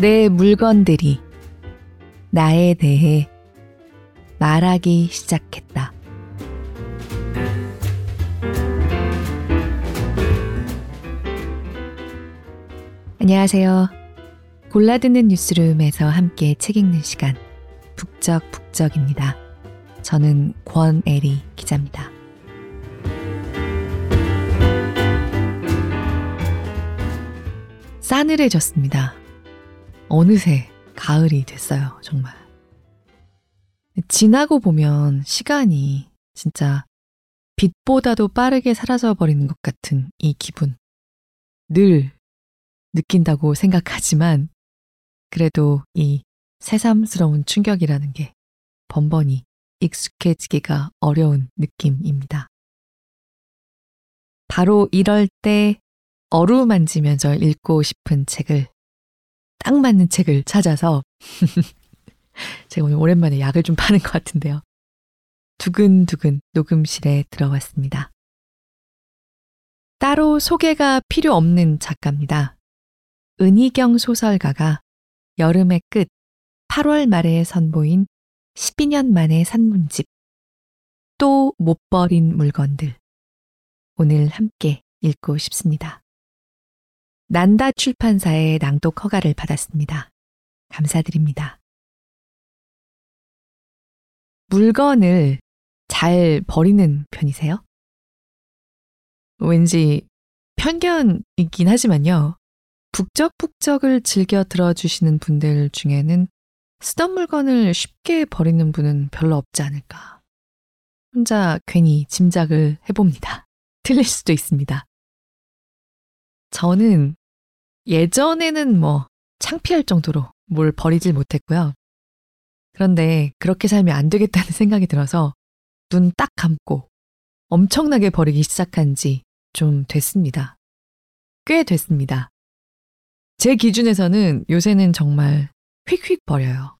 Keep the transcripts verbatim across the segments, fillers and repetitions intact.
내 물건들이 나에 대해 말하기 시작했다. 안녕하세요. 골라듣는 뉴스룸에서 함께 책 읽는 시간, 북적북적입니다. 저는 권애리 기자입니다. 싸늘해졌습니다. 어느새 가을이 됐어요, 정말. 지나고 보면 시간이 진짜 빛보다도 빠르게 사라져버리는 것 같은 이 기분. 늘 느낀다고 생각하지만 그래도 이 새삼스러운 충격이라는 게 번번이 익숙해지기가 어려운 느낌입니다. 바로 이럴 때 어루만지면서 읽고 싶은 책을, 딱 맞는 책을 찾아서 제가 오늘 오랜만에 약을 좀 파는 것 같은데요. 두근두근 녹음실에 들어왔습니다. 따로 소개가 필요 없는 작가입니다. 은희경 소설가가 여름의 끝 팔월 말에 선보인 십이 년 만의 산문집 또 못 버린 물건들, 오늘 함께 읽고 싶습니다. 난다 출판사의 낭독 허가를 받았습니다. 감사드립니다. 물건을 잘 버리는 편이세요? 왠지 편견이긴 하지만요. 북적북적을 즐겨 들어주시는 분들 중에는 쓰던 물건을 쉽게 버리는 분은 별로 없지 않을까. 혼자 괜히 짐작을 해봅니다. 틀릴 수도 있습니다. 저는 예전에는 뭐 창피할 정도로 뭘 버리질 못했고요. 그런데 그렇게 살면 안 되겠다는 생각이 들어서 눈 딱 감고 엄청나게 버리기 시작한 지 좀 됐습니다. 꽤 됐습니다. 제 기준에서는 요새는 정말 휙휙 버려요.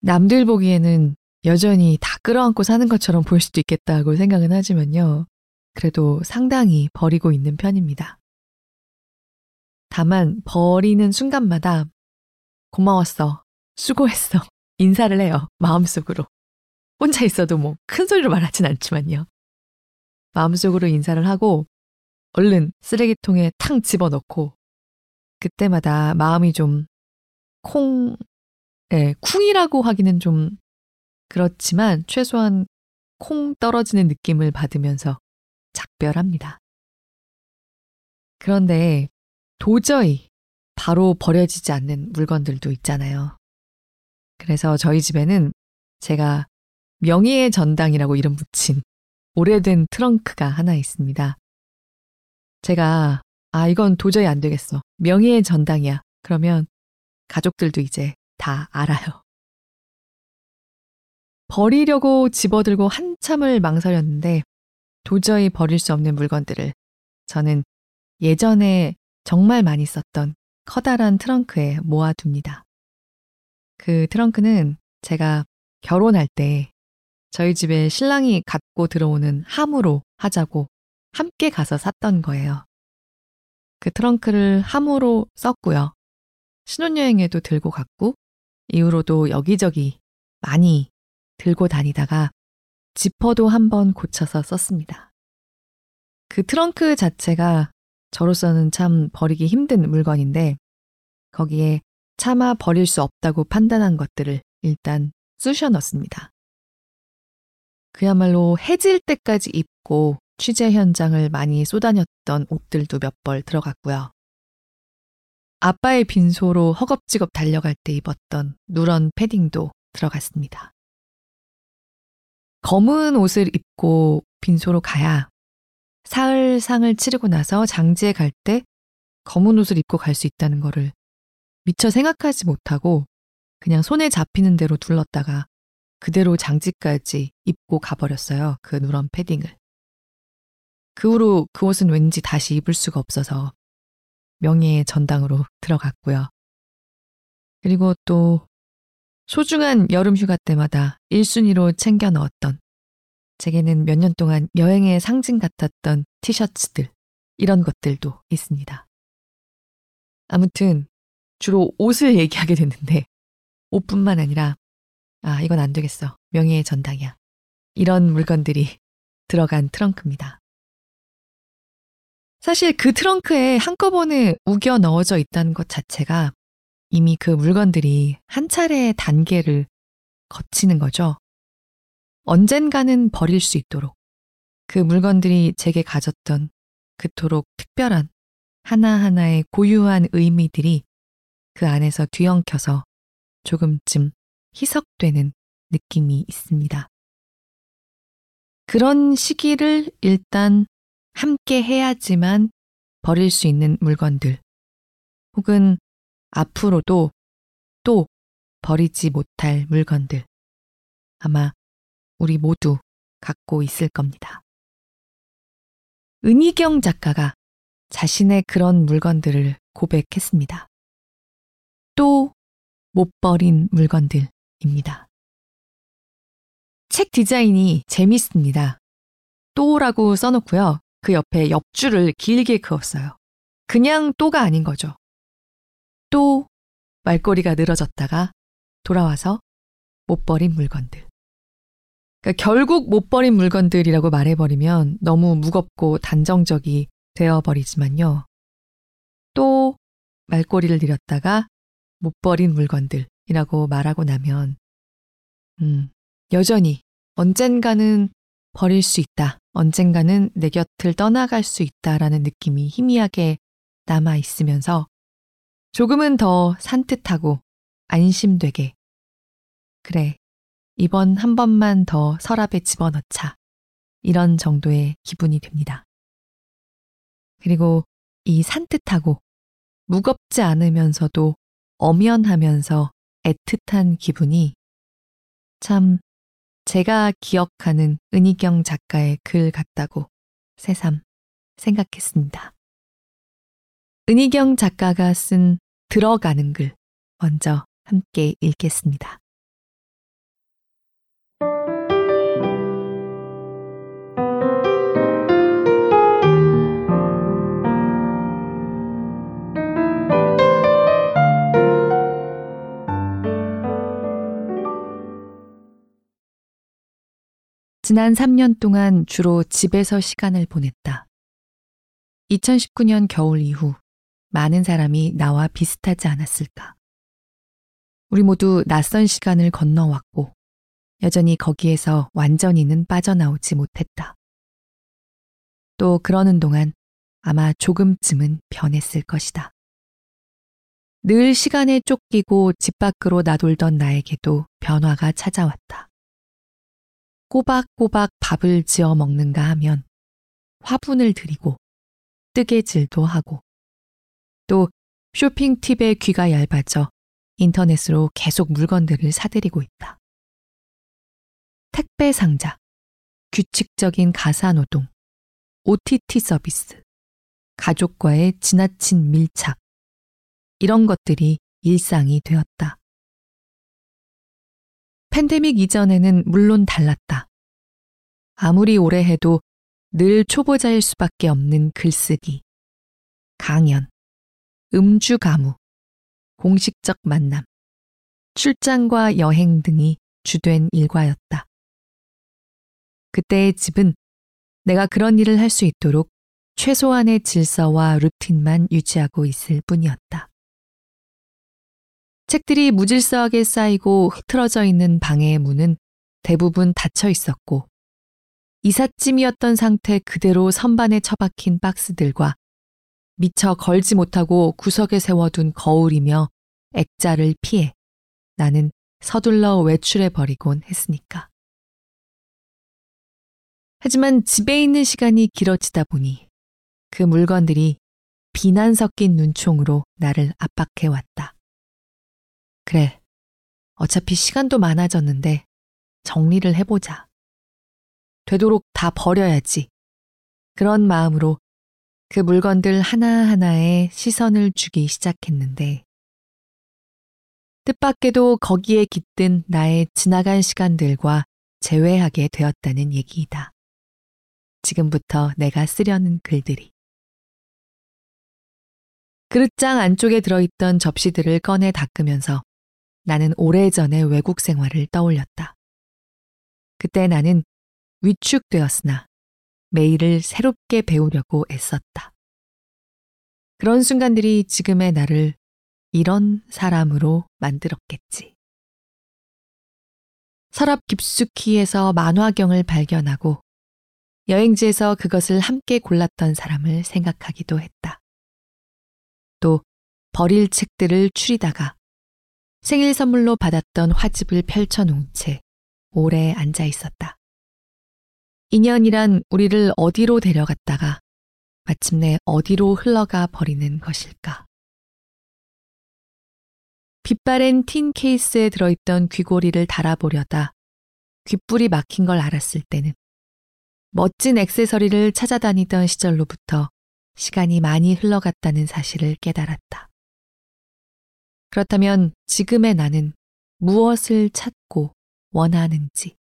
남들 보기에는 여전히 다 끌어안고 사는 것처럼 보일 수도 있겠다고 생각은 하지만요. 그래도 상당히 버리고 있는 편입니다. 다만 버리는 순간마다 고마웠어, 수고했어 인사를 해요. 마음속으로. 혼자 있어도 뭐 큰 소리로 말하진 않지만요. 마음속으로 인사를 하고 얼른 쓰레기통에 탕 집어넣고, 그때마다 마음이 좀 콩, 예, 쿵이라고 하기는 좀 그렇지만 최소한 콩 떨어지는 느낌을 받으면서 작별합니다. 그런데 도저히 바로 버려지지 않는 물건들도 있잖아요. 그래서 저희 집에는 제가 명의의 전당이라고 이름 붙인 오래된 트렁크가 하나 있습니다. 제가 아, 이건 도저히 안 되겠어. 명예의 전당이야. 그러면 가족들도 이제 다 알아요. 버리려고 집어들고 한참을 망설였는데 도저히 버릴 수 없는 물건들을 저는 예전에 정말 많이 썼던 커다란 트렁크에 모아둡니다. 그 트렁크는 제가 결혼할 때 저희 집에 신랑이 갖고 들어오는 하무로 하자고 함께 가서 샀던 거예요. 그 트렁크를 함으로 썼고요. 신혼여행에도 들고 갔고 이후로도 여기저기 많이 들고 다니다가 지퍼도 한번 고쳐서 썼습니다. 그 트렁크 자체가 저로서는 참 버리기 힘든 물건인데 거기에 차마 버릴 수 없다고 판단한 것들을 일단 쑤셔 넣습니다. 그야말로 해질 때까지 입고 취재 현장을 많이 쏘다녔던 옷들도 몇 벌 들어갔고요. 아빠의 빈소로 허겁지겁 달려갈 때 입었던 누런 패딩도 들어갔습니다. 검은 옷을 입고 빈소로 가야 사흘상을 치르고 나서 장지에 갈 때 검은 옷을 입고 갈 수 있다는 거를 미처 생각하지 못하고 그냥 손에 잡히는 대로 둘렀다가 그대로 장지까지 입고 가버렸어요. 그 누런 패딩을. 그 후로 그 옷은 왠지 다시 입을 수가 없어서 명예의 전당으로 들어갔고요. 그리고 또 소중한 여름 휴가 때마다 일 순위로 챙겨 넣었던, 제게는 몇 년 동안 여행의 상징 같았던 티셔츠들, 이런 것들도 있습니다. 아무튼 주로 옷을 얘기하게 됐는데 옷뿐만 아니라 아, 이건 안 되겠어. 명예의 전당이야. 이런 물건들이 들어간 트렁크입니다. 사실 그 트렁크에 한꺼번에 우겨 넣어져 있다는 것 자체가 이미 그 물건들이 한 차례의 단계를 거치는 거죠. 언젠가는 버릴 수 있도록 그 물건들이 제게 가졌던 그토록 특별한 하나하나의 고유한 의미들이 그 안에서 뒤엉켜서 조금쯤 희석되는 느낌이 있습니다. 그런 시기를 일단 함께 해야지만 버릴 수 있는 물건들 혹은 앞으로도 또 버리지 못할 물건들 아마 우리 모두 갖고 있을 겁니다. 은희경 작가가 자신의 그런 물건들을 고백했습니다. 또 못 버린 물건들입니다. 책 디자인이 재밌습니다. 또라고 써놓고요. 그 옆에 옆줄을 길게 그었어요. 그냥 또가 아닌 거죠. 또 말꼬리가 늘어졌다가 돌아와서 못 버린 물건들. 그러니까 결국 못 버린 물건들이라고 말해버리면 너무 무겁고 단정적이 되어버리지만요. 또 말꼬리를 늘렸다가 못 버린 물건들이라고 말하고 나면 음, 여전히 언젠가는 버릴 수 있다. 언젠가는 내 곁을 떠나갈 수 있다라는 느낌이 희미하게 남아 있으면서 조금은 더 산뜻하고 안심되게 그래, 이번 한 번만 더 서랍에 집어넣자. 이런 정도의 기분이 됩니다. 그리고 이 산뜻하고 무겁지 않으면서도 엄연하면서 애틋한 기분이 참 제가 기억하는 은희경 작가의 글 같다고 새삼 생각했습니다. 은희경 작가가 쓴 들어가는 글 먼저 함께 읽겠습니다. 지난 삼 년 동안 주로 집에서 시간을 보냈다. 이천십구 년 겨울 이후 많은 사람이 나와 비슷하지 않았을까. 우리 모두 낯선 시간을 건너왔고 여전히 거기에서 완전히는 빠져나오지 못했다. 또 그러는 동안 아마 조금쯤은 변했을 것이다. 늘 시간에 쫓기고 집 밖으로 나돌던 나에게도 변화가 찾아왔다. 꼬박꼬박 밥을 지어 먹는가 하면 화분을 들이고 뜨개질도 하고 또 쇼핑 팁에 귀가 얇아져 인터넷으로 계속 물건들을 사들이고 있다. 택배 상자, 규칙적인 가사 노동, 오티티 서비스, 가족과의 지나친 밀착 이런 것들이 일상이 되었다. 팬데믹 이전에는 물론 달랐다. 아무리 오래 해도 늘 초보자일 수밖에 없는 글쓰기, 강연, 음주 가무, 공식적 만남, 출장과 여행 등이 주된 일과였다. 그때의 집은 내가 그런 일을 할 수 있도록 최소한의 질서와 루틴만 유지하고 있을 뿐이었다. 책들이 무질서하게 쌓이고 흐트러져 있는 방의 문은 대부분 닫혀 있었고 이삿짐이었던 상태 그대로 선반에 처박힌 박스들과 미처 걸지 못하고 구석에 세워둔 거울이며 액자를 피해 나는 서둘러 외출해버리곤 했으니까. 하지만 집에 있는 시간이 길어지다 보니 그 물건들이 비난 섞인 눈총으로 나를 압박해왔다. 그래, 어차피 시간도 많아졌는데 정리를 해보자. 되도록 다 버려야지. 그런 마음으로 그 물건들 하나하나에 시선을 주기 시작했는데 뜻밖에도 거기에 깃든 나의 지나간 시간들과 재회하게 되었다는 얘기이다. 지금부터 내가 쓰려는 글들이. 그릇장 안쪽에 들어있던 접시들을 꺼내 닦으면서 나는 오래전의 외국 생활을 떠올렸다. 그때 나는 위축되었으나 매일을 새롭게 배우려고 애썼다. 그런 순간들이 지금의 나를 이런 사람으로 만들었겠지. 서랍 깊숙이에서 만화경을 발견하고 여행지에서 그것을 함께 골랐던 사람을 생각하기도 했다. 또 버릴 책들을 추리다가 생일 선물로 받았던 화집을 펼쳐놓은 채 오래 앉아 있었다. 인연이란 우리를 어디로 데려갔다가 마침내 어디로 흘러가 버리는 것일까? 빛바랜 틴 케이스에 들어있던 귀고리를 달아보려다 귓불이 막힌 걸 알았을 때는 멋진 액세서리를 찾아다니던 시절로부터 시간이 많이 흘러갔다는 사실을 깨달았다. 그렇다면 지금의 나는 무엇을 찾고 원하는지,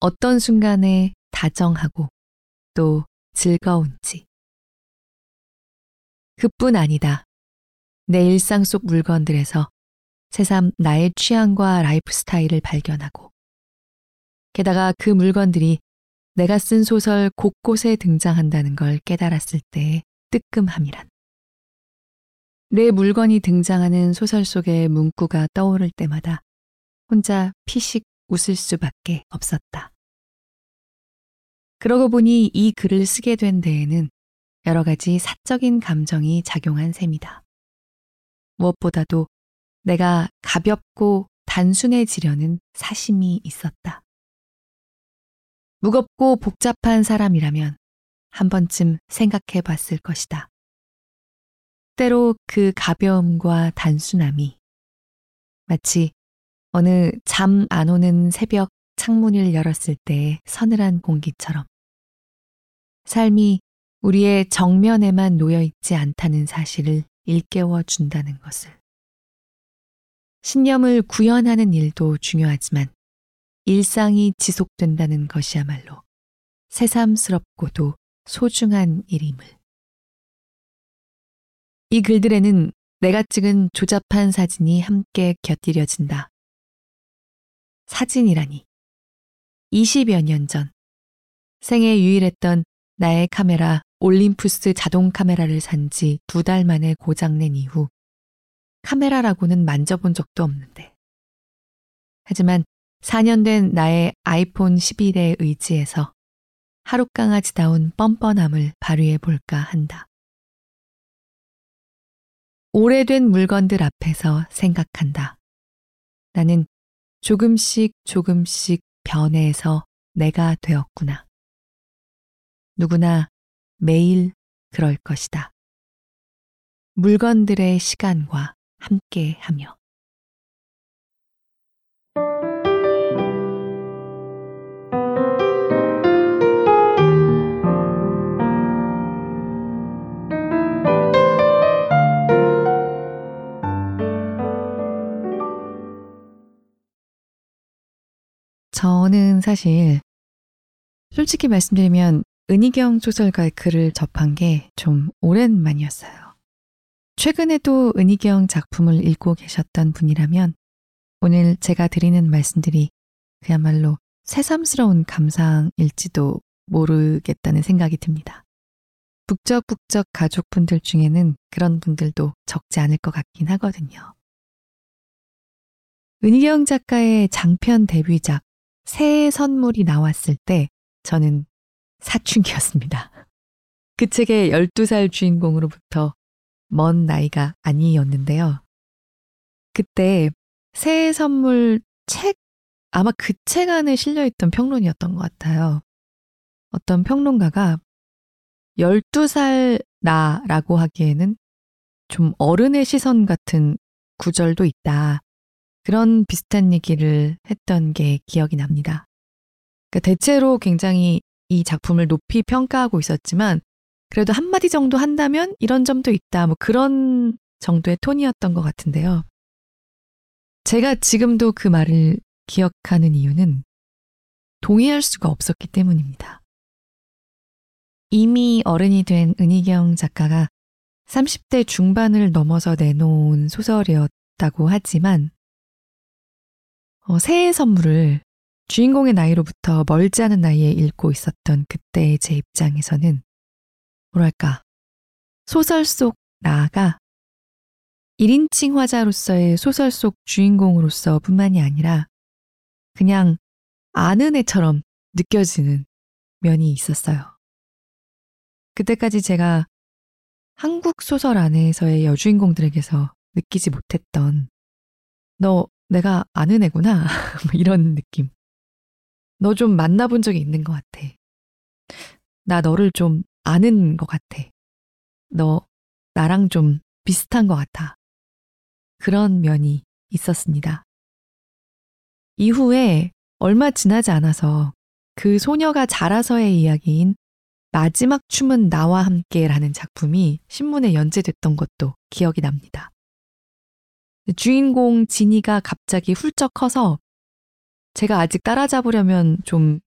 어떤 순간에 다정하고 또 즐거운지. 그뿐 아니다. 내 일상 속 물건들에서 새삼 나의 취향과 라이프 스타일을 발견하고, 게다가 그 물건들이 내가 쓴 소설 곳곳에 등장한다는 걸 깨달았을 때의 뜨끔함이란. 내 물건이 등장하는 소설 속의 문구가 떠오를 때마다 혼자 피식 웃을 수밖에 없었다. 그러고 보니 이 글을 쓰게 된 데에는 여러 가지 사적인 감정이 작용한 셈이다. 무엇보다도 내가 가볍고 단순해지려는 사심이 있었다. 무겁고 복잡한 사람이라면 한 번쯤 생각해 봤을 것이다. 때로 그 가벼움과 단순함이 마치 어느 잠 안 오는 새벽 창문을 열었을 때의 서늘한 공기처럼 삶이 우리의 정면에만 놓여있지 않다는 사실을 일깨워 준다는 것을. 신념을 구현하는 일도 중요하지만 일상이 지속된다는 것이야말로 새삼스럽고도 소중한 일임을. 이 글들에는 내가 찍은 조잡한 사진이 함께 곁들여진다. 사진이라니. 이십여 년 전 생애 유일했던 나의 카메라 올림푸스 자동 카메라를 산 지 두 달 만에 고장낸 이후 카메라라고는 만져본 적도 없는데, 하지만 사 년 된 나의 아이폰 십일에 의지해서 하루 강아지다운 뻔뻔함을 발휘해볼까 한다. 오래된 물건들 앞에서 생각한다. 나는 조금씩 조금씩 변해서 내가 되었구나. 누구나 매일 그럴 것이다. 물건들의 시간과 함께하며. 저는 사실 솔직히 말씀드리면 은희경 소설가의 글을 접한 게 좀 오랜만이었어요. 최근에도 은희경 작품을 읽고 계셨던 분이라면 오늘 제가 드리는 말씀들이 그야말로 새삼스러운 감상일지도 모르겠다는 생각이 듭니다. 북적북적 가족분들 중에는 그런 분들도 적지 않을 것 같긴 하거든요. 은희경 작가의 장편 데뷔작 새해 선물이 나왔을 때 저는 사춘기였습니다. 그 책의 열두 살 주인공으로부터 먼 나이가 아니었는데요. 그때 새해 선물 책, 아마 그 책 안에 실려있던 평론이었던 것 같아요. 어떤 평론가가 열두 살 나라고 하기에는 좀 어른의 시선 같은 구절도 있다. 그런 비슷한 얘기를 했던 게 기억이 납니다. 그러니까 대체로 굉장히 이 작품을 높이 평가하고 있었지만 그래도 한마디 정도 한다면 이런 점도 있다, 뭐 그런 정도의 톤이었던 것 같은데요. 제가 지금도 그 말을 기억하는 이유는 동의할 수가 없었기 때문입니다. 이미 어른이 된 은희경 작가가 삼십 대 중반을 넘어서 내놓은 소설이었다고 하지만 어, 새해 선물을 주인공의 나이로부터 멀지 않은 나이에 읽고 있었던 그때의 제 입장에서는 뭐랄까 소설 속 나아가 일 인칭 화자로서의 소설 속 주인공으로서 뿐만이 아니라 그냥 아는 애처럼 느껴지는 면이 있었어요. 그때까지 제가 한국 소설 안에서의 여주인공들에게서 느끼지 못했던 너 내가 아는 애구나 이런 느낌. 너 좀 만나본 적이 있는 것 같아. 나 너를 좀 아는 것 같아. 너 나랑 좀 비슷한 것 같아. 그런 면이 있었습니다. 이후에 얼마 지나지 않아서 그 소녀가 자라서의 이야기인 마지막 춤은 나와 함께라는 작품이 신문에 연재됐던 것도 기억이 납니다. 주인공 진이가 갑자기 훌쩍 커서 제가 아직 따라잡으려면 좀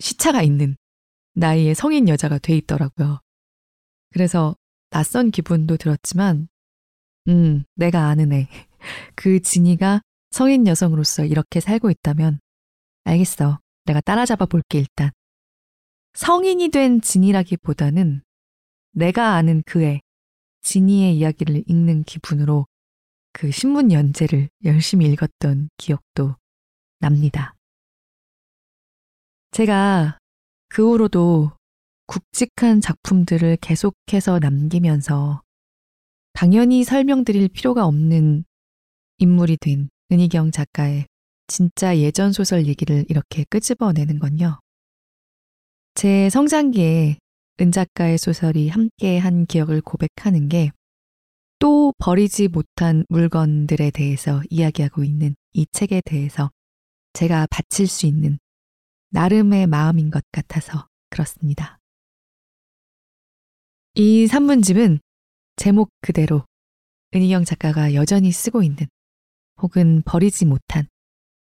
시차가 있는 나이의 성인 여자가 돼 있더라고요. 그래서 낯선 기분도 들었지만 음, 내가 아는 애. 그 진이가 성인 여성으로서 이렇게 살고 있다면 알겠어. 내가 따라잡아 볼게 일단. 성인이 된 진이라기보다는 내가 아는 그의 진이의 이야기를 읽는 기분으로 그 신문 연재를 열심히 읽었던 기억도 납니다. 제가 그 후로도 굵직한 작품들을 계속해서 남기면서 당연히 설명드릴 필요가 없는 인물이 된 은희경 작가의 진짜 예전 소설 얘기를 이렇게 끄집어내는 건요. 제 성장기에 은 작가의 소설이 함께한 기억을 고백하는 게 또 버리지 못한 물건들에 대해서 이야기하고 있는 이 책에 대해서 제가 바칠 수 있는 나름의 마음인 것 같아서 그렇습니다. 이 산문집은 제목 그대로 은희경 작가가 여전히 쓰고 있는 혹은 버리지 못한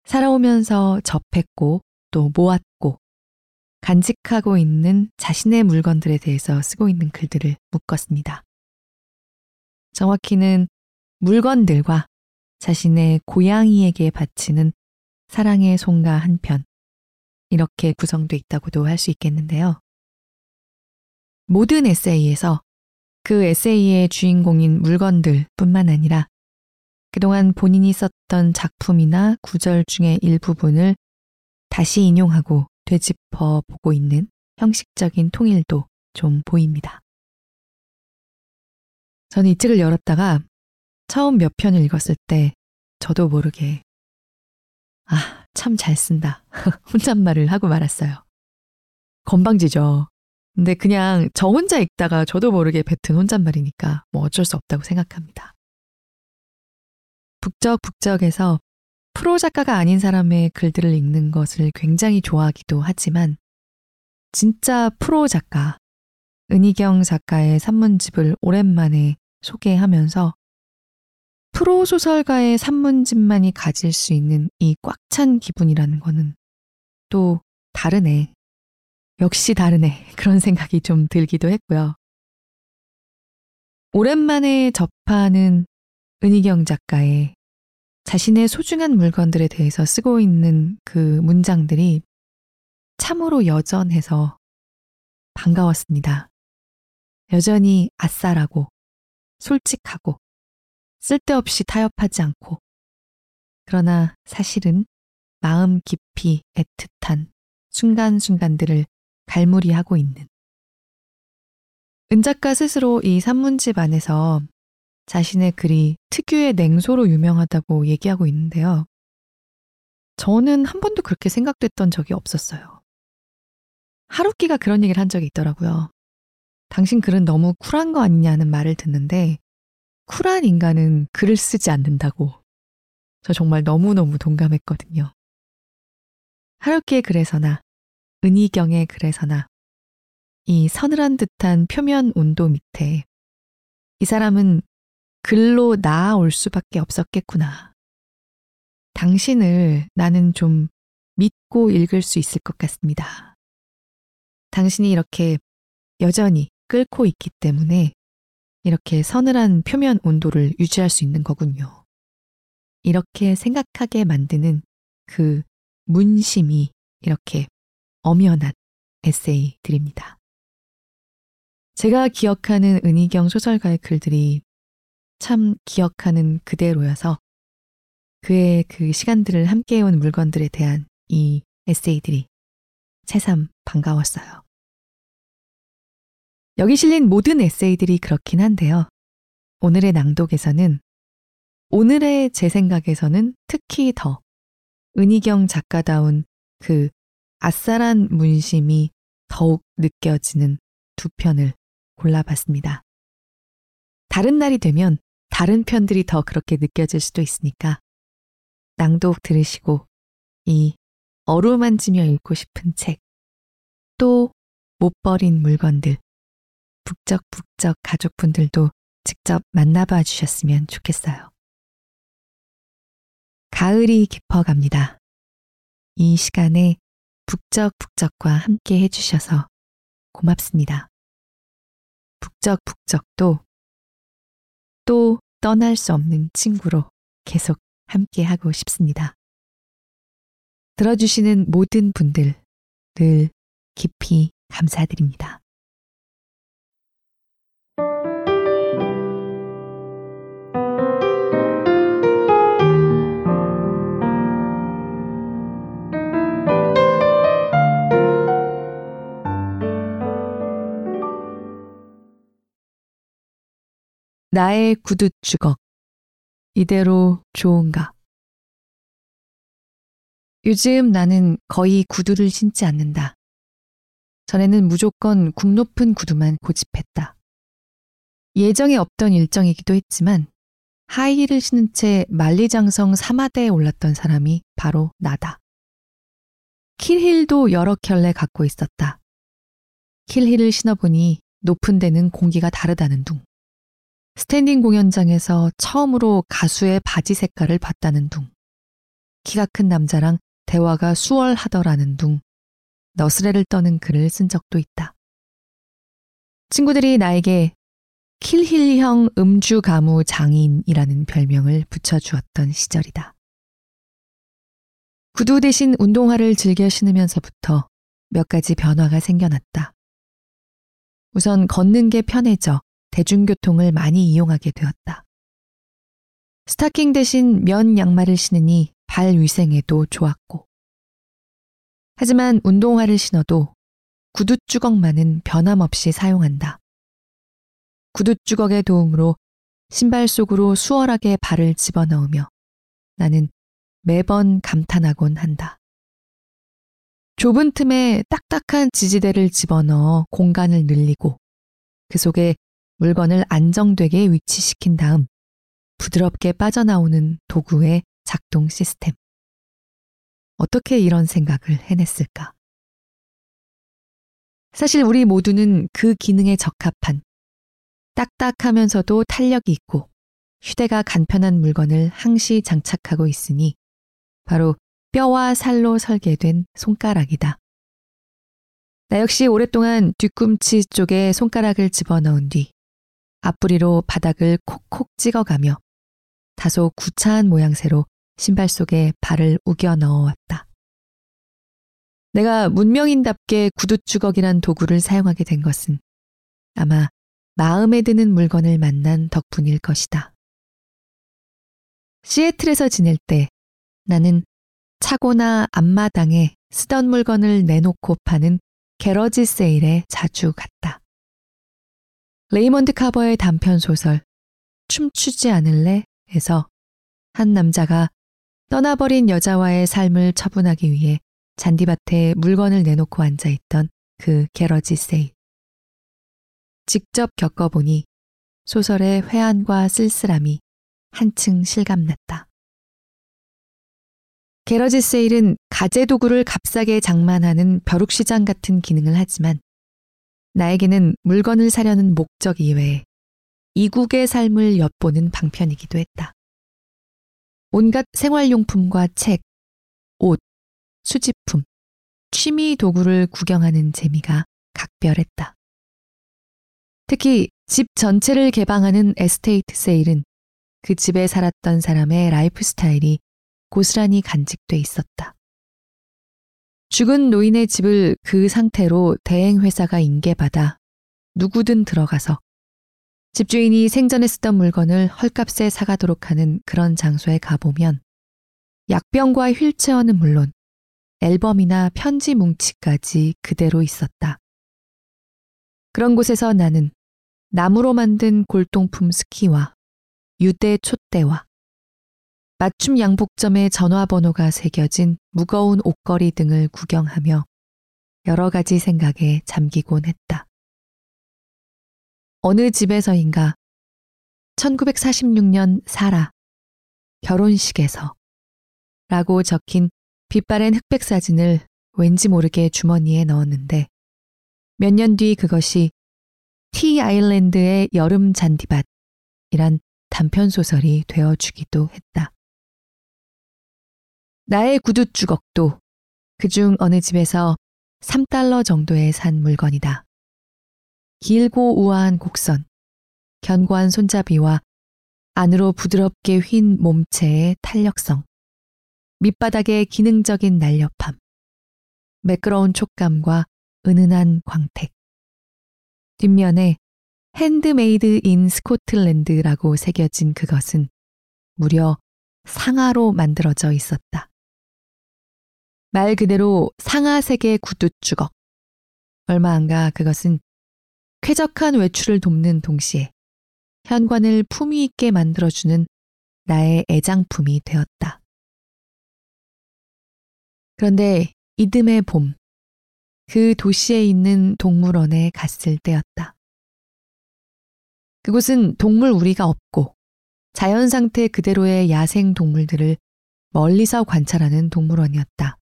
살아오면서 접했고 또 모았고 간직하고 있는 자신의 물건들에 대해서 쓰고 있는 글들을 묶었습니다. 정확히는 물건들과 자신의 고양이에게 바치는 사랑의 송가 한 편 이렇게 구성돼 있다고도 할 수 있겠는데요. 모든 에세이에서 그 에세이의 주인공인 물건들 뿐만 아니라 그동안 본인이 썼던 작품이나 구절 중에 일부분을 다시 인용하고 되짚어 보고 있는 형식적인 통일도 좀 보입니다. 저는 이 책을 열었다가 처음 몇 편을 읽었을 때 저도 모르게 아, 참 잘 쓴다. 혼잣말을 하고 말았어요. 건방지죠. 근데 그냥 저 혼자 읽다가 저도 모르게 뱉은 혼잣말이니까 뭐 어쩔 수 없다고 생각합니다. 북적북적에서 프로 작가가 아닌 사람의 글들을 읽는 것을 굉장히 좋아하기도 하지만 진짜 프로 작가, 은희경 작가의 산문집을 오랜만에 소개하면서 프로 소설가의 산문집만이 가질 수 있는 이 꽉 찬 기분이라는 거는 또 다르네. 역시 다르네. 그런 생각이 좀 들기도 했고요. 오랜만에 접하는 은희경 작가의 자신의 소중한 물건들에 대해서 쓰고 있는 그 문장들이 참으로 여전해서 반가웠습니다. 여전히 아싸라고, 솔직하고, 쓸데없이 타협하지 않고, 그러나 사실은 마음 깊이 애틋한 순간순간들을 갈무리하고 있는 은 작가 스스로 이 산문집 안에서 자신의 글이 특유의 냉소로 유명하다고 얘기하고 있는데요. 저는 한 번도 그렇게 생각됐던 적이 없었어요. 하루키가 그런 얘기를 한 적이 있더라고요. 당신 글은 너무 쿨한 거 아니냐는 말을 듣는데 쿨한 인간은 글을 쓰지 않는다고. 저 정말 너무너무 동감했거든요. 하루키의 글에서나 은희경의 글에서나 이 서늘한 듯한 표면 온도 밑에 이 사람은 글로 나아올 수밖에 없었겠구나. 당신을 나는 좀 믿고 읽을 수 있을 것 같습니다. 당신이 이렇게 여전히 끓고 있기 때문에 이렇게 서늘한 표면 온도를 유지할 수 있는 거군요. 이렇게 생각하게 만드는 그 문심이 이렇게 엄연한 에세이들입니다. 제가 기억하는 은희경 소설가의 글들이 참 기억하는 그대로여서 그의 그 시간들을 함께해온 물건들에 대한 이 에세이들이 새삼 반가웠어요. 여기 실린 모든 에세이들이 그렇긴 한데요. 오늘의 낭독에서는, 오늘의 제 생각에서는 특히 더 은희경 작가다운 그 아싸란 문심이 더욱 느껴지는 두 편을 골라봤습니다. 다른 날이 되면 다른 편들이 더 그렇게 느껴질 수도 있으니까 낭독 들으시고 이 어루만지며 읽고 싶은 책, 또 못 버린 물건들, 북적북적 가족분들도 직접 만나봐 주셨으면 좋겠어요. 가을이 깊어갑니다. 이 시간에 북적북적과 함께 해주셔서 고맙습니다. 북적북적도 또 떠날 수 없는 친구로 계속 함께하고 싶습니다. 들어주시는 모든 분들 늘 깊이 감사드립니다. 나의 구둣주걱, 이대로 좋은가? 요즘 나는 거의 구두를 신지 않는다. 전에는 무조건 굽 높은 구두만 고집했다. 예정에 없던 일정이기도 했지만 하이힐을 신은 채 만리장성 삼 하대에 올랐던 사람이 바로 나다. 킬힐도 여러 켤레 갖고 있었다. 킬힐을 신어보니 높은 데는 공기가 다르다는 둥. 스탠딩 공연장에서 처음으로 가수의 바지 색깔을 봤다는 둥. 키가 큰 남자랑 대화가 수월하더라는 둥. 너스레를 떠는 글을 쓴 적도 있다. 친구들이 나에게 킬힐형 음주 가무 장인이라는 별명을 붙여주었던 시절이다. 구두 대신 운동화를 즐겨 신으면서부터 몇 가지 변화가 생겨났다. 우선 걷는 게 편해져 대중교통을 많이 이용하게 되었다. 스타킹 대신 면 양말을 신으니 발 위생에도 좋았고. 하지만 운동화를 신어도 구둣주걱만은 변함없이 사용한다. 구둣주걱의 도움으로 신발 속으로 수월하게 발을 집어넣으며 나는 매번 감탄하곤 한다. 좁은 틈에 딱딱한 지지대를 집어넣어 공간을 늘리고 그 속에 물건을 안정되게 위치시킨 다음 부드럽게 빠져나오는 도구의 작동 시스템. 어떻게 이런 생각을 해냈을까? 사실 우리 모두는 그 기능에 적합한, 딱딱하면서도 탄력이 있고 휴대가 간편한 물건을 항시 장착하고 있으니 바로 뼈와 살로 설계된 손가락이다. 나 역시 오랫동안 뒤꿈치 쪽에 손가락을 집어넣은 뒤 앞부리로 바닥을 콕콕 찍어가며 다소 구차한 모양새로 신발 속에 발을 우겨 넣어왔다. 내가 문명인답게 구둣주걱이란 도구를 사용하게 된 것은 아마 마음에 드는 물건을 만난 덕분일 것이다. 시애틀에서 지낼 때 나는 차고나 앞마당에 쓰던 물건을 내놓고 파는 게러지 세일에 자주 갔다. 레이먼드 카버의 단편 소설 춤추지 않을래? 에서 한 남자가 떠나버린 여자와의 삶을 처분하기 위해 잔디밭에 물건을 내놓고 앉아있던 그 게러지 세일. 직접 겪어보니 소설의 회한과 쓸쓸함이 한층 실감났다. 게러지 세일은 가재도구를 값싸게 장만하는 벼룩시장 같은 기능을 하지만 나에게는 물건을 사려는 목적 이외에 이국의 삶을 엿보는 방편이기도 했다. 온갖 생활용품과 책, 옷, 수집품, 취미 도구를 구경하는 재미가 각별했다. 특히 집 전체를 개방하는 에스테이트 세일은 그 집에 살았던 사람의 라이프 스타일이 고스란히 간직돼 있었다. 죽은 노인의 집을 그 상태로 대행회사가 인계받아 누구든 들어가서 집주인이 생전에 쓰던 물건을 헐값에 사가도록 하는 그런 장소에 가보면 약병과 휠체어는 물론 앨범이나 편지 뭉치까지 그대로 있었다. 그런 곳에서 나는 나무로 만든 골동품 스키와 유대 촛대와 맞춤 양복점의 전화번호가 새겨진 무거운 옷걸이 등을 구경하며 여러 가지 생각에 잠기곤 했다. 어느 집에서인가 천구백사십육 년 사라 결혼식에서 라고 적힌 빛바랜 흑백 사진을 왠지 모르게 주머니에 넣었는데 몇 년 뒤 그것이 티 아일랜드의 여름 잔디밭이란 단편소설이 되어주기도 했다. 나의 구두주걱도 그중 어느 집에서 삼 달러 정도에 산 물건이다. 길고 우아한 곡선, 견고한 손잡이와 안으로 부드럽게 휜 몸체의 탄력성, 밑바닥의 기능적인 날렵함, 매끄러운 촉감과 은은한 광택. 뒷면에 핸드메이드 인 스코틀랜드라고 새겨진 그것은 무려 상아로 만들어져 있었다. 말 그대로 상아색의 구두주걱. 얼마 안가 그것은 쾌적한 외출을 돕는 동시에 현관을 품위 있게 만들어주는 나의 애장품이 되었다. 그런데 이듬해 봄, 그 도시에 있는 동물원에 갔을 때였다. 그곳은 동물 우리가 없고 자연 상태 그대로의 야생 동물들을 멀리서 관찰하는 동물원이었다.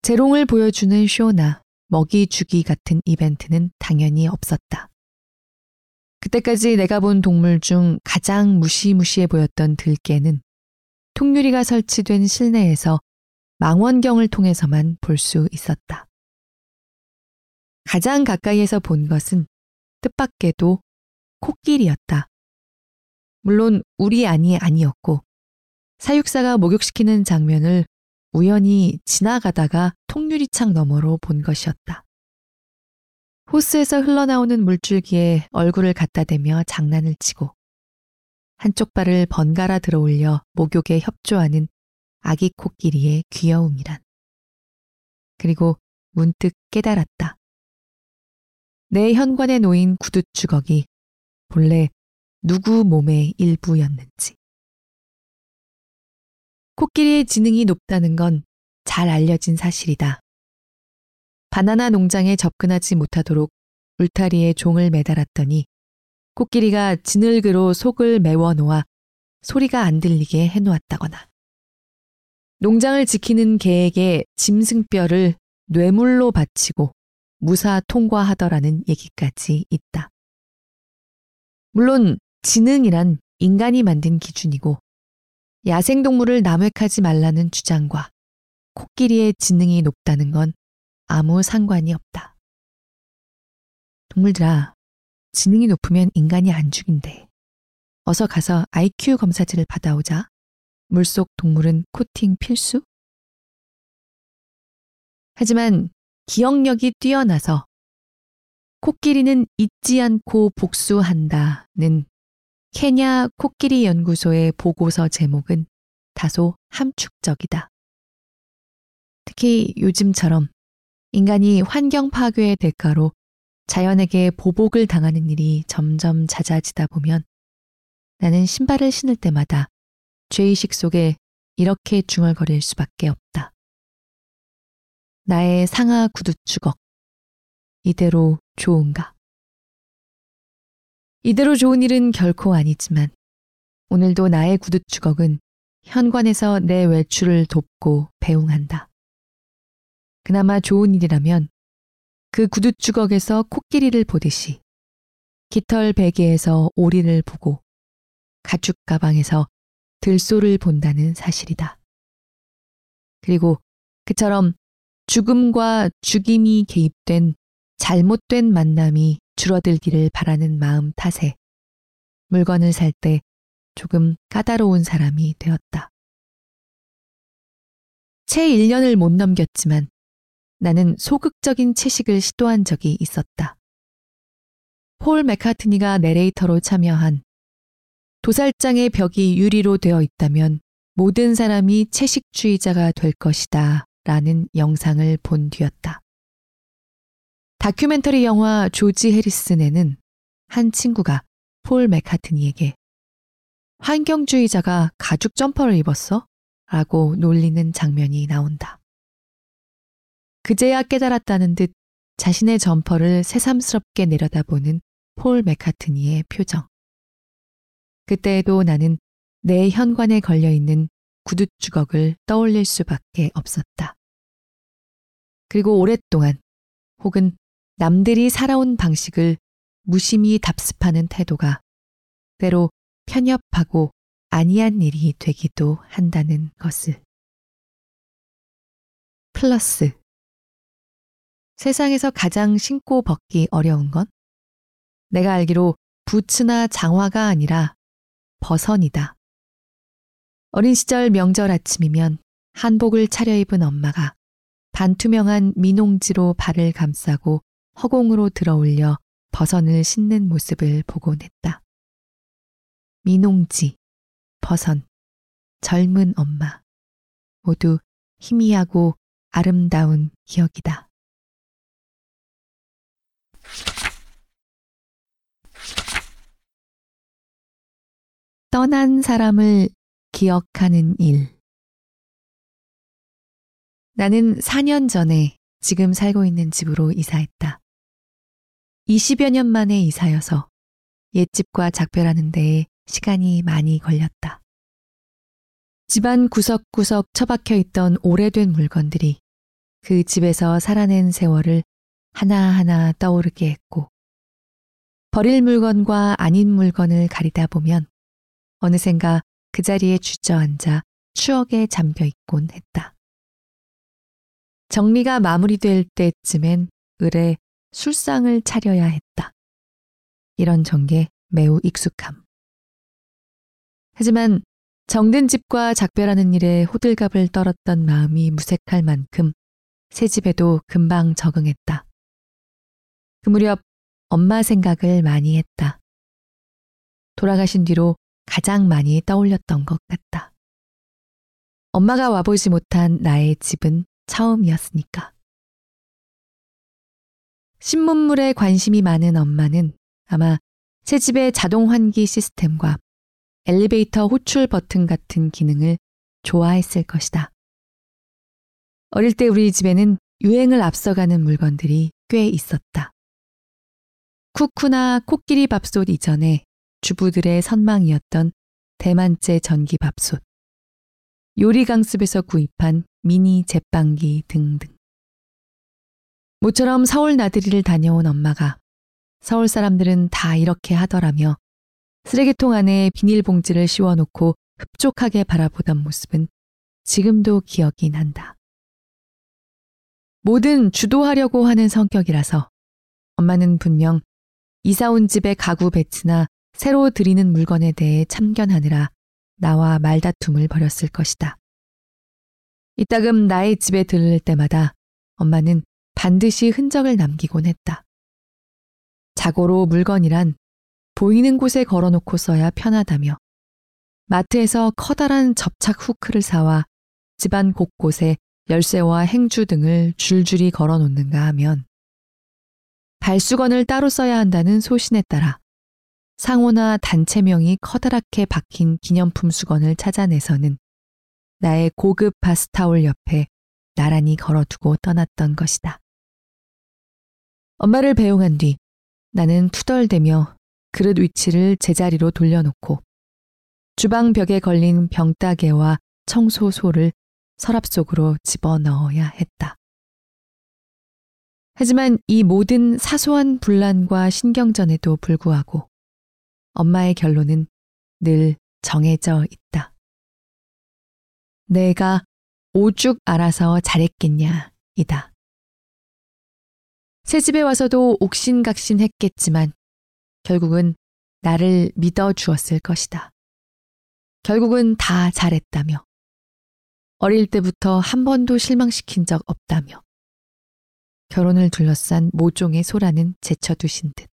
재롱을 보여주는 쇼나 먹이 주기 같은 이벤트는 당연히 없었다. 그때까지 내가 본 동물 중 가장 무시무시해 보였던 들개는 통유리가 설치된 실내에서 망원경을 통해서만 볼 수 있었다. 가장 가까이에서 본 것은 뜻밖에도 코끼리였다. 물론 우리 안이 아니었고 사육사가 목욕시키는 장면을 우연히 지나가다가 통유리창 너머로 본 것이었다. 호스에서 흘러나오는 물줄기에 얼굴을 갖다 대며 장난을 치고 한쪽 발을 번갈아 들어올려 목욕에 협조하는 아기 코끼리의 귀여움이란. 그리고 문득 깨달았다. 내 현관에 놓인 구두주걱이 본래 누구 몸의 일부였는지. 코끼리의 지능이 높다는 건 잘 알려진 사실이다. 바나나 농장에 접근하지 못하도록 울타리에 종을 매달았더니 코끼리가 진흙으로 속을 메워놓아 소리가 안 들리게 해놓았다거나 농장을 지키는 개에게 짐승뼈를 뇌물로 바치고 무사 통과하더라는 얘기까지 있다. 물론 지능이란 인간이 만든 기준이고 야생동물을 남획하지 말라는 주장과 코끼리의 지능이 높다는 건 아무 상관이 없다. 동물들아, 지능이 높으면 인간이 안 죽인대. 어서 가서 아이큐 검사지를 받아오자. 물속 동물은 코팅 필수? 하지만 기억력이 뛰어나서 코끼리는 잊지 않고 복수한다는 케냐 코끼리 연구소의 보고서 제목은 다소 함축적이다. 특히 요즘처럼 인간이 환경 파괴의 대가로 자연에게 보복을 당하는 일이 점점 잦아지다 보면 나는 신발을 신을 때마다 죄의식 속에 이렇게 중얼거릴 수밖에 없다. 나의 상하 구두주걱. 이대로 좋은가? 이대로 좋은 일은 결코 아니지만 오늘도 나의 구두주걱은 현관에서 내 외출을 돕고 배웅한다. 그나마 좋은 일이라면 그 구두주걱에서 코끼리를 보듯이 깃털 베개에서 오리를 보고 가죽 가방에서 들소를 본다는 사실이다. 그리고 그처럼 죽음과 죽임이 개입된 잘못된 만남이 줄어들기를 바라는 마음 탓에 물건을 살 때 조금 까다로운 사람이 되었다. 채 일 년을 못 넘겼지만 나는 소극적인 채식을 시도한 적이 있었다. 폴 맥카트니가 내레이터로 참여한 도살장의 벽이 유리로 되어 있다면 모든 사람이 채식주의자가 될 것이다 라는 영상을 본 뒤였다. 다큐멘터리 영화 조지 해리슨에는 한 친구가 폴 맥카트니에게 환경주의자가 가죽 점퍼를 입었어? 라고 놀리는 장면이 나온다. 그제야 깨달았다는 듯 자신의 점퍼를 새삼스럽게 내려다보는 폴 맥카트니의 표정. 그때에도 나는 내 현관에 걸려있는 구두 주걱을 떠올릴 수밖에 없었다. 그리고 오랫동안 혹은 남들이 살아온 방식을 무심히 답습하는 태도가 때로 편협하고 아니한 일이 되기도 한다는 것을. 플러스. 세상에서 가장 신고 벗기 어려운 건 내가 알기로 부츠나 장화가 아니라 버선이다. 어린 시절 명절 아침이면 한복을 차려입은 엄마가 반투명한 미농지로 발을 감싸고 허공으로 들어올려 버선을 신는 모습을 보곤 했다. 미농지, 버선, 젊은 엄마 모두 희미하고 아름다운 기억이다. 떠난 사람을 기억하는 일. 나는 사 년 전에 지금 살고 있는 집으로 이사했다. 이십여 년 만에 이사여서 옛집과 작별하는 데에 시간이 많이 걸렸다. 집안 구석구석 처박혀 있던 오래된 물건들이 그 집에서 살아낸 세월을 하나하나 떠오르게 했고, 버릴 물건과 아닌 물건을 가리다 보면 어느샌가 그 자리에 주저앉아 추억에 잠겨 있곤 했다. 정리가 마무리될 때쯤엔 을에 술상을 차려야 했다. 이런 전개 매우 익숙함. 하지만 정든 집과 작별하는 일에 호들갑을 떨었던 마음이 무색할 만큼 새 집에도 금방 적응했다. 그 무렵 엄마 생각을 많이 했다. 돌아가신 뒤로 가장 많이 떠올렸던 것 같다. 엄마가 와보지 못한 나의 집은 처음이었으니까. 신문물에 관심이 많은 엄마는 아마 새 집의 자동 환기 시스템과 엘리베이터 호출 버튼 같은 기능을 좋아했을 것이다. 어릴 때 우리 집에는 유행을 앞서가는 물건들이 꽤 있었다. 쿠쿠나 코끼리 밥솥 이전에 주부들의 선망이었던 대만째 전기밥솥, 요리 강습에서 구입한 미니 제빵기 등등. 모처럼 서울 나들이를 다녀온 엄마가 서울 사람들은 다 이렇게 하더라며 쓰레기통 안에 비닐봉지를 씌워놓고 흡족하게 바라보던 모습은 지금도 기억이 난다. 뭐든 주도하려고 하는 성격이라서 엄마는 분명 이사 온 집의 가구 배치나 새로 들이는 물건에 대해 참견하느라 나와 말다툼을 벌였을 것이다. 이따금 나의 집에 들를 때마다 엄마는 반드시 흔적을 남기곤 했다. 자고로 물건이란 보이는 곳에 걸어놓고 써야 편하다며 마트에서 커다란 접착 후크를 사와 집안 곳곳에 열쇠와 행주 등을 줄줄이 걸어놓는가 하면 발수건을 따로 써야 한다는 소신에 따라 상호나 단체명이 커다랗게 박힌 기념품 수건을 찾아내서는 나의 고급 바스타올 옆에 나란히 걸어두고 떠났던 것이다. 엄마를 배웅한 뒤 나는 투덜대며 그릇 위치를 제자리로 돌려놓고 주방 벽에 걸린 병따개와 청소소를 서랍 속으로 집어넣어야 했다. 하지만 이 모든 사소한 분란과 신경전에도 불구하고 엄마의 결론은 늘 정해져 있다. 내가 오죽 알아서 잘했겠냐, 이다. 새 집에 와서도 옥신각신했겠지만 결국은 나를 믿어주었을 것이다. 결국은 다 잘했다며. 어릴 때부터 한 번도 실망시킨 적 없다며. 결혼을 둘러싼 모종의 소라는 제쳐두신 듯.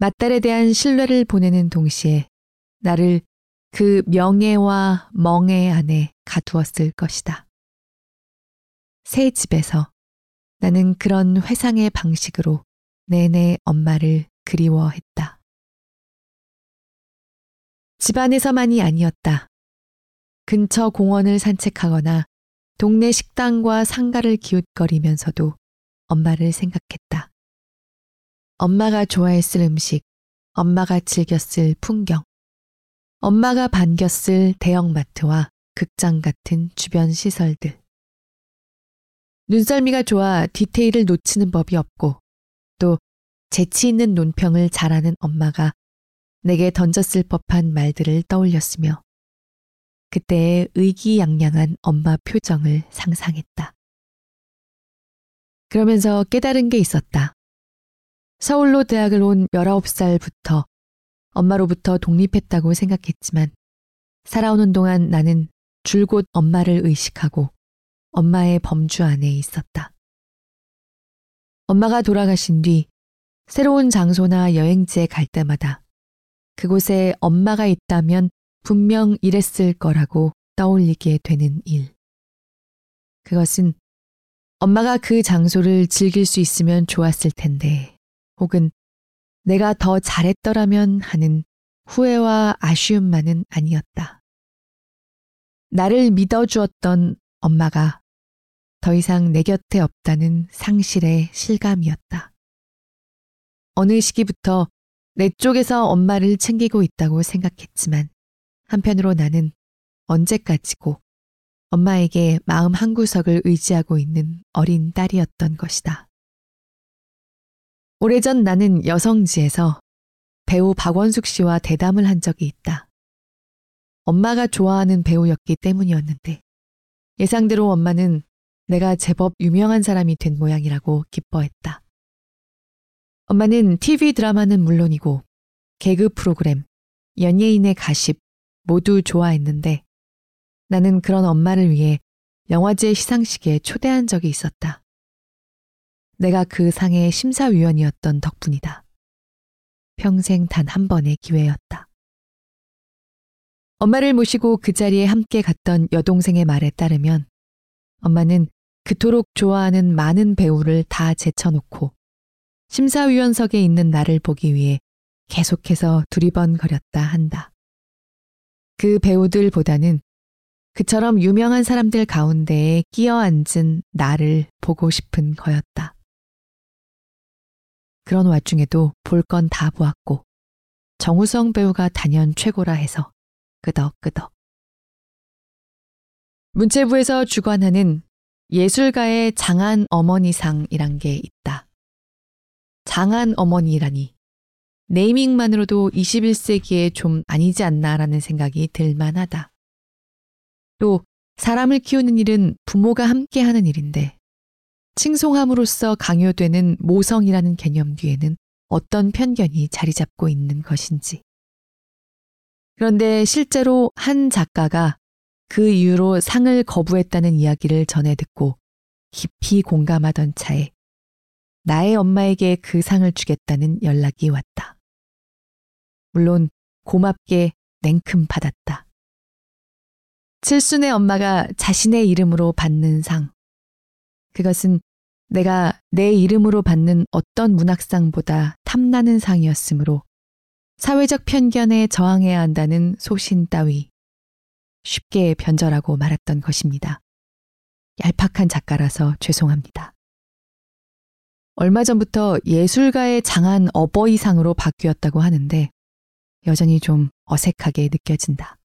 맞달에 대한 신뢰를 보내는 동시에 나를 그 명예와 멍에 안에 가두었을 것이다. 새 집에서 나는 그런 회상의 방식으로 내내 엄마를 그리워했다. 집안에서만이 아니었다. 근처 공원을 산책하거나 동네 식당과 상가를 기웃거리면서도 엄마를 생각했다. 엄마가 좋아했을 음식, 엄마가 즐겼을 풍경, 엄마가 반겼을 대형마트와 극장 같은 주변 시설들. 눈썰미가 좋아 디테일을 놓치는 법이 없고 또 재치 있는 논평을 잘하는 엄마가 내게 던졌을 법한 말들을 떠올렸으며 그때의 의기양양한 엄마 표정을 상상했다. 그러면서 깨달은 게 있었다. 서울로 대학을 온 열아홉 살부터 엄마로부터 독립했다고 생각했지만 살아오는 동안 나는 줄곧 엄마를 의식하고 엄마의 범주 안에 있었다. 엄마가 돌아가신 뒤 새로운 장소나 여행지에 갈 때마다 그곳에 엄마가 있다면 분명 이랬을 거라고 떠올리게 되는 일. 그것은 엄마가 그 장소를 즐길 수 있으면 좋았을 텐데 혹은 내가 더 잘했더라면 하는 후회와 아쉬움만은 아니었다. 나를 믿어주었던 엄마가 더 이상 내 곁에 없다는 상실의 실감이었다. 어느 시기부터 내 쪽에서 엄마를 챙기고 있다고 생각했지만 한편으로 나는 언제까지고 엄마에게 마음 한구석을 의지하고 있는 어린 딸이었던 것이다. 오래전 나는 여성지에서 배우 박원숙 씨와 대담을 한 적이 있다. 엄마가 좋아하는 배우였기 때문이었는데 예상대로 엄마는 내가 제법 유명한 사람이 된 모양이라고 기뻐했다. 엄마는 티비 드라마는 물론이고 개그 프로그램, 연예인의 가십 모두 좋아했는데 나는 그런 엄마를 위해 영화제 시상식에 초대한 적이 있었다. 내가 그 상의 심사위원이었던 덕분이다. 평생 단 한 번의 기회였다. 엄마를 모시고 그 자리에 함께 갔던 여동생의 말에 따르면 엄마는 그토록 좋아하는 많은 배우를 다 제쳐놓고 심사위원석에 있는 나를 보기 위해 계속해서 두리번거렸다 한다. 그 배우들보다는 그처럼 유명한 사람들 가운데에 끼어 앉은 나를 보고 싶은 거였다. 그런 와중에도 볼 건 다 보았고 정우성 배우가 단연 최고라 해서 끄덕끄덕. 문체부에서 주관하는 예술가의 장한 어머니상이란 게 있다. 장한 어머니라니. 네이밍만으로도 이십일 세기에 좀 아니지 않나라는 생각이 들만하다. 또 사람을 키우는 일은 부모가 함께 하는 일인데 칭송함으로써 강요되는 모성이라는 개념 뒤에는 어떤 편견이 자리 잡고 있는 것인지. 그런데 실제로 한 작가가 그 이유로 상을 거부했다는 이야기를 전해 듣고 깊이 공감하던 차에 나의 엄마에게 그 상을 주겠다는 연락이 왔다. 물론 고맙게 냉큼 받았다. 칠순의 엄마가 자신의 이름으로 받는 상. 그것은 내가 내 이름으로 받는 어떤 문학상보다 탐나는 상이었으므로 사회적 편견에 저항해야 한다는 소신 따위. 쉽게 변절하고 말았던 것입니다. 얄팍한 작가라서 죄송합니다. 얼마 전부터 예술가의 장한 어버이상으로 바뀌었다고 하는데 여전히 좀 어색하게 느껴진다.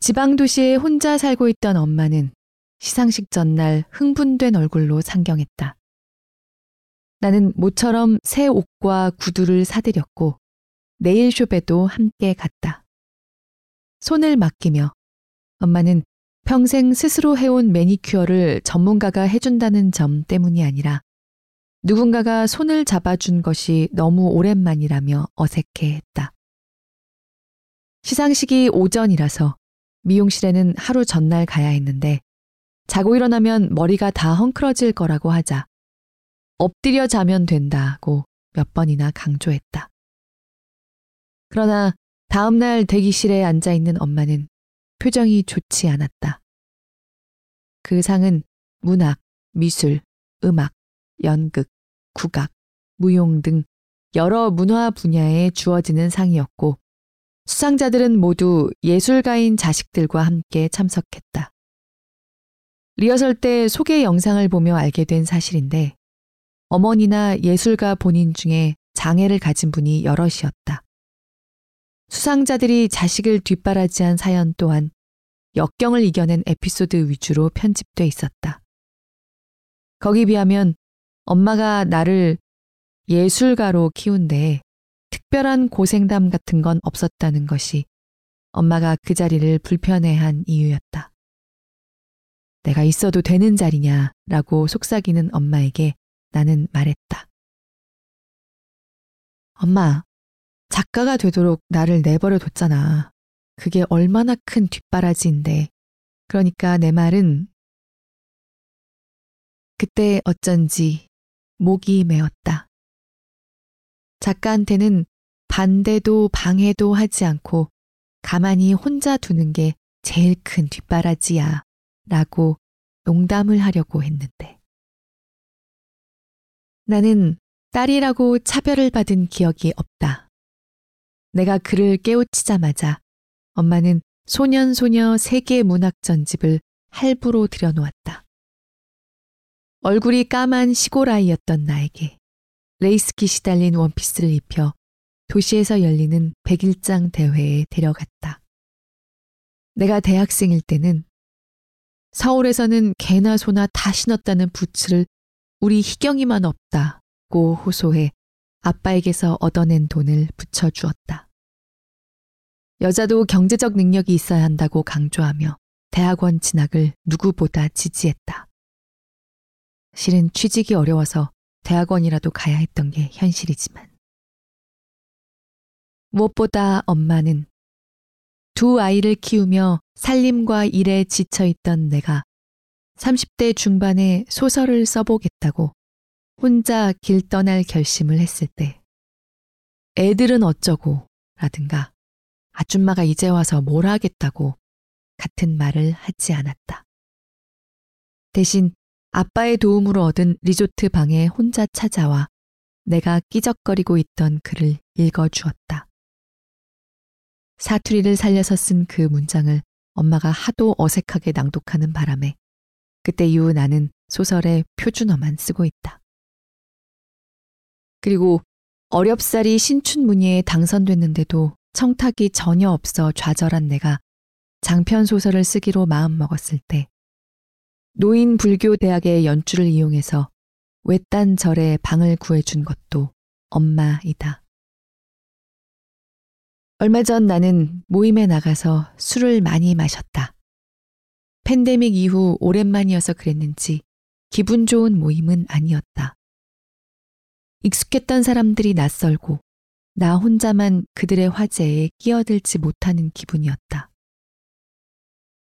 지방도시에 혼자 살고 있던 엄마는 시상식 전날 흥분된 얼굴로 상경했다. 나는 모처럼 새 옷과 구두를 사들였고 네일숍에도 함께 갔다. 손을 맡기며 엄마는 평생 스스로 해온 매니큐어를 전문가가 해준다는 점 때문이 아니라 누군가가 손을 잡아준 것이 너무 오랜만이라며 어색해했다. 시상식이 오전이라서 미용실에는 하루 전날 가야 했는데 자고 일어나면 머리가 다 헝클어질 거라고 하자 엎드려 자면 된다고 몇 번이나 강조했다. 그러나 다음날 대기실에 앉아있는 엄마는 표정이 좋지 않았다. 그 상은 문학, 미술, 음악, 연극, 국악, 무용 등 여러 문화 분야에 주어지는 상이었고 수상자들은 모두 예술가인 자식들과 함께 참석했다. 리허설 때 소개 영상을 보며 알게 된 사실인데 어머니나 예술가 본인 중에 장애를 가진 분이 여럿이었다. 수상자들이 자식을 뒷바라지한 사연 또한 역경을 이겨낸 에피소드 위주로 편집돼 있었다. 거기 비하면 엄마가 나를 예술가로 키운 데에 특별한 고생담 같은 건 없었다는 것이 엄마가 그 자리를 불편해한 이유였다. 내가 있어도 되는 자리냐라고 속삭이는 엄마에게 나는 말했다. 엄마, 작가가 되도록 나를 내버려뒀잖아. 그게 얼마나 큰 뒷바라지인데. 그러니까 내 말은 그때 어쩐지 목이 메었다. 작가한테는 반대도 방해도 하지 않고 가만히 혼자 두는 게 제일 큰 뒷바라지야 라고 농담을 하려고 했는데. 나는 딸이라고 차별을 받은 기억이 없다. 내가 그를 깨우치자마자 엄마는 소년소녀 세계 문학전집을 할부로 들여놓았다. 얼굴이 까만 시골아이였던 나에게 레이스킷이 달린 원피스를 입혀 도시에서 열리는 백일장 대회에 데려갔다. 내가 대학생일 때는 서울에서는 개나 소나 다 신었다는 부츠를 우리 희경이만 없다고 호소해 아빠에게서 얻어낸 돈을 붙여주었다. 여자도 경제적 능력이 있어야 한다고 강조하며 대학원 진학을 누구보다 지지했다. 실은 취직이 어려워서 대학원이라도 가야 했던 게 현실이지만. 무엇보다 엄마는 두 아이를 키우며 살림과 일에 지쳐있던 내가 삼십 대 중반에 소설을 써보겠다고 혼자 길 떠날 결심을 했을 때 애들은 어쩌고 라든가 아줌마가 이제 와서 뭘 하겠다고 같은 말을 하지 않았다. 대신 아빠의 도움으로 얻은 리조트 방에 혼자 찾아와 내가 끼적거리고 있던 글을 읽어주었다. 사투리를 살려서 쓴 그 문장을 엄마가 하도 어색하게 낭독하는 바람에 그때 이후 나는 소설의 표준어만 쓰고 있다. 그리고 어렵사리 신춘문예에 당선됐는데도 청탁이 전혀 없어 좌절한 내가 장편 소설을 쓰기로 마음먹었을 때 노인 불교 대학의 연주를 이용해서 외딴 절에 방을 구해준 것도 엄마이다. 얼마 전 나는 모임에 나가서 술을 많이 마셨다. 팬데믹 이후 오랜만이어서 그랬는지 기분 좋은 모임은 아니었다. 익숙했던 사람들이 낯설고 나 혼자만 그들의 화제에 끼어들지 못하는 기분이었다.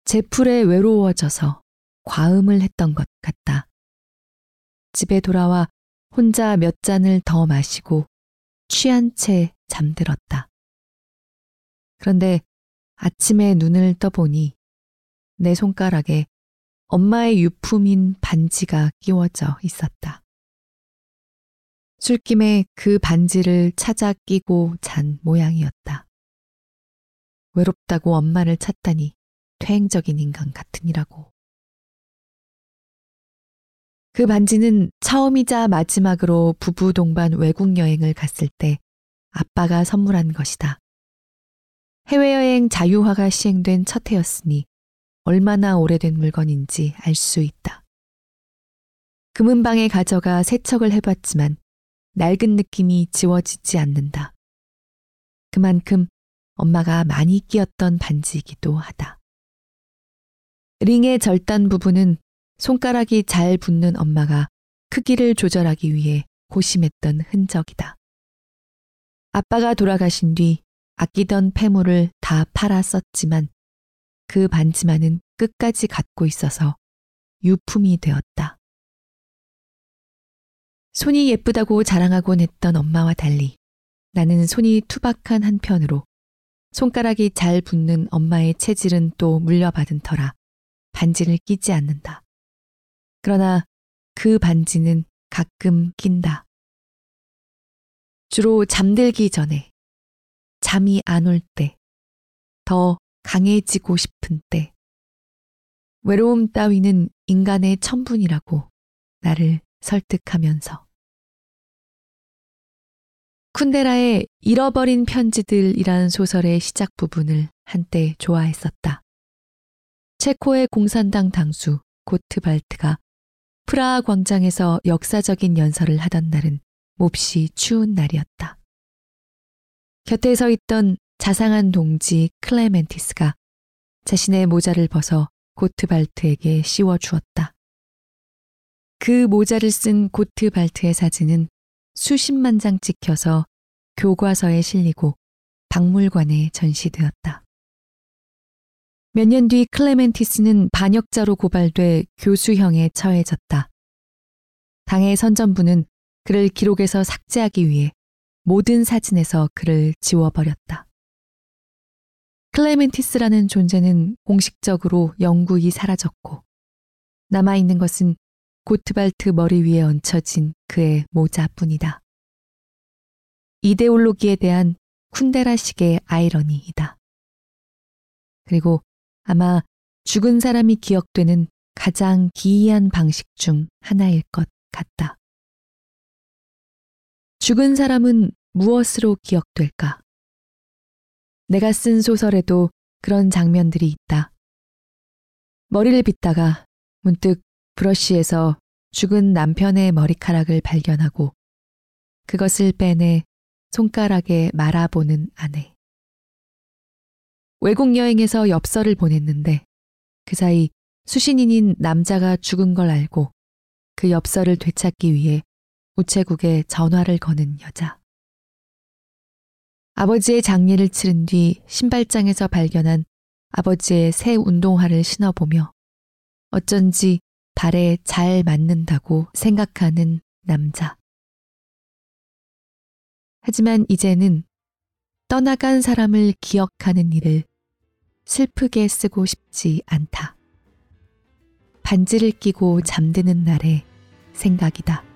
제풀에 외로워져서 과음을 했던 것 같다. 집에 돌아와 혼자 몇 잔을 더 마시고 취한 채 잠들었다. 그런데 아침에 눈을 떠보니 내 손가락에 엄마의 유품인 반지가 끼워져 있었다. 술김에 그 반지를 찾아 끼고 잔 모양이었다. 외롭다고 엄마를 찾다니 퇴행적인 인간 같으니라고. 그 반지는 처음이자 마지막으로 부부 동반 외국 여행을 갔을 때 아빠가 선물한 것이다. 해외여행 자유화가 시행된 첫 해였으니 얼마나 오래된 물건인지 알 수 있다. 금은방에 가져가 세척을 해봤지만 낡은 느낌이 지워지지 않는다. 그만큼 엄마가 많이 끼었던 반지이기도 하다. 링의 절단 부분은 손가락이 잘 붙는 엄마가 크기를 조절하기 위해 고심했던 흔적이다. 아빠가 돌아가신 뒤 아끼던 폐물을 다 팔아 썼지만 그 반지만은 끝까지 갖고 있어서 유품이 되었다. 손이 예쁘다고 자랑하곤 했던 엄마와 달리 나는 손이 투박한 한편으로 손가락이 잘 붙는 엄마의 체질은 또 물려받은 터라 반지를 끼지 않는다. 그러나 그 반지는 가끔 낀다. 주로 잠들기 전에, 잠이 안 올 때, 더 강해지고 싶은 때, 외로움 따위는 인간의 천분이라고 나를 설득하면서. 쿤데라의 잃어버린 편지들이란 소설의 시작 부분을 한때 좋아했었다. 체코의 공산당 당수 고트발트가 프라하 광장에서 역사적인 연설을 하던 날은 몹시 추운 날이었다. 곁에 서 있던 자상한 동지 클레멘티스가 자신의 모자를 벗어 고트발트에게 씌워주었다. 그 모자를 쓴 고트발트의 사진은 수십만 장 찍혀서 교과서에 실리고 박물관에 전시되었다. 몇 년 뒤 클레멘티스는 반역자로 고발돼 교수형에 처해졌다. 당의 선전부는 그를 기록에서 삭제하기 위해 모든 사진에서 그를 지워버렸다. 클레멘티스라는 존재는 공식적으로 영구히 사라졌고 남아있는 것은 고트발트 머리 위에 얹혀진 그의 모자뿐이다. 이데올로기에 대한 쿤데라식의 아이러니이다. 그리고 아마 죽은 사람이 기억되는 가장 기이한 방식 중 하나일 것 같다. 죽은 사람은 무엇으로 기억될까? 내가 쓴 소설에도 그런 장면들이 있다. 머리를 빗다가 문득 브러쉬에서 죽은 남편의 머리카락을 발견하고 그것을 빼내 손가락에 말아보는 아내. 외국 여행에서 엽서를 보냈는데 그 사이 수신인인 남자가 죽은 걸 알고 그 엽서를 되찾기 위해 우체국에 전화를 거는 여자. 아버지의 장례를 치른 뒤 신발장에서 발견한 아버지의 새 운동화를 신어보며 어쩐지 발에 잘 맞는다고 생각하는 남자. 하지만 이제는 떠나간 사람을 기억하는 일을 슬프게 쓰고 싶지 않다. 반지를 끼고 잠드는 날의 생각이다.